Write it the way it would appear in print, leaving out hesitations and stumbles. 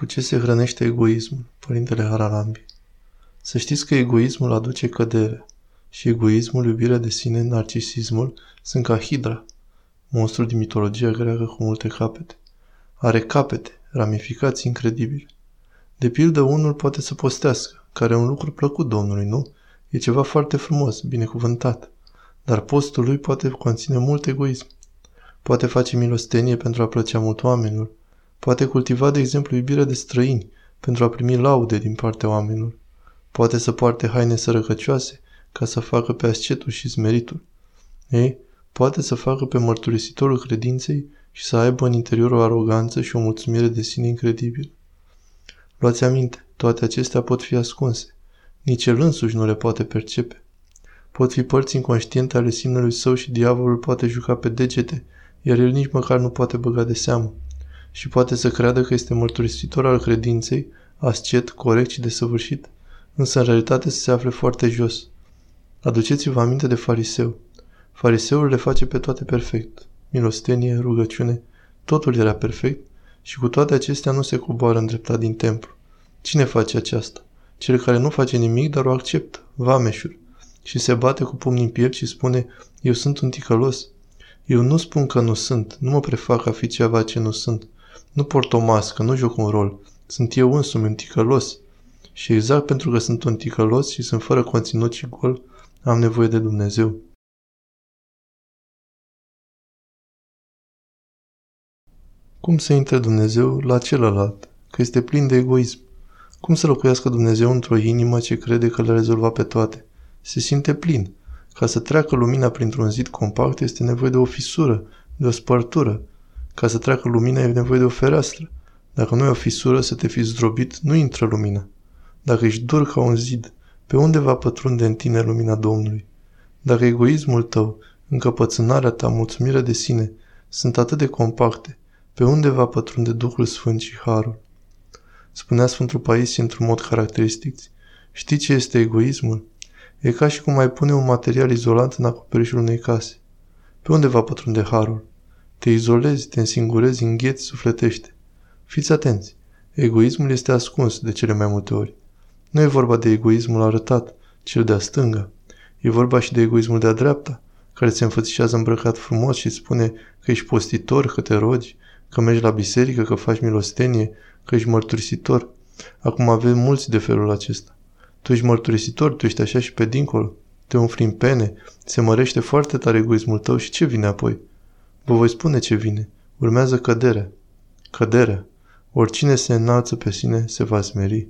Cu ce se hrănește egoismul? Părintele Haralambie. Să știți că egoismul aduce căderea și egoismul, iubirea de sine, narcisismul sunt ca hidra, monstrul din mitologia greacă cu multe capete. Are capete, ramificații incredibile. De pildă, unul poate să postească, care e un lucru plăcut Domnului, nu? E ceva foarte frumos, binecuvântat. Dar postul lui poate conține mult egoism. Poate face milostenie pentru a plăcea mult oamenilor. Poate cultiva, de exemplu, iubirea de străini pentru a primi laude din partea oamenilor. Poate să poarte haine sărăcăcioase ca să facă pe ascetul și smeritul. Ei, poate să facă pe mărturisitorul credinței și să aibă în interior o aroganță și o mulțumire de sine incredibilă. Luați aminte, toate acestea pot fi ascunse. Nici el însuși nu le poate percepe. Pot fi părți inconștiente ale simnului său și diavolul poate juca pe degete, iar el nici măcar nu poate băga de seamă. Și poate să creadă că este mărturisitor al credinței, ascet, corect și desăvârșit, însă în realitate să se afle foarte jos. Aduceți-vă aminte de fariseu. Fariseul le face pe toate perfect. Milostenie, rugăciune, totul era perfect și cu toate acestea nu se coboară îndreptat din templu. Cine face aceasta? Cel care nu face nimic, dar o acceptă, vameșul, și se bate cu pumnii în piept și spune: eu sunt un ticălos. Eu nu spun că nu sunt, nu mă prefac a fi ceva ce nu sunt. Nu port o mască, nu joc un rol. Sunt eu însumi un ticălos. Și exact pentru că sunt un ticălos și sunt fără conținut și gol, am nevoie de Dumnezeu. Cum să intre Dumnezeu la celălalt, că este plin de egoism? Cum să locuiască Dumnezeu într-o inimă ce crede că le rezolva pe toate? Se simte plin. Ca să treacă lumina printr-un zid compact este nevoie de o fisură, de o spărtură. Ca să treacă lumina e nevoie de o fereastră. Dacă nu e o fisură, să te fi zdrobit, nu intră lumina. Dacă ești dur ca un zid, pe unde va pătrunde în tine lumina Domnului? Dacă egoismul tău, încăpățânarea ta, mulțumirea de sine sunt atât de compacte, pe unde va pătrunde Duhul Sfânt și Harul? Spunea Sfântul Paisi într-un mod caracteristic: știi ce este egoismul? E ca și cum ai pune un material izolant în acoperișul unei case. Pe unde va pătrunde Harul? Te izolezi, te însingurezi, îngheți, sufletește. Fiți atenți! Egoismul este ascuns de cele mai multe ori. Nu e vorba de egoismul arătat, cel de-a stânga. E vorba și de egoismul de-a dreapta, care se înfățișează îmbrăcat frumos și spune că ești postitor, că te rogi, că mergi la biserică, că faci milostenie, că ești mărturisitor. Acum avem mulți de felul acesta. Tu ești mărturisitor, tu ești așa și pe dincolo. Te umfli în pene, se mărește foarte tare egoismul tău și ce vine apoi? Vă voi spune ce vine. Urmează căderea. Căderea. Oricine se înalță pe sine se va smeri.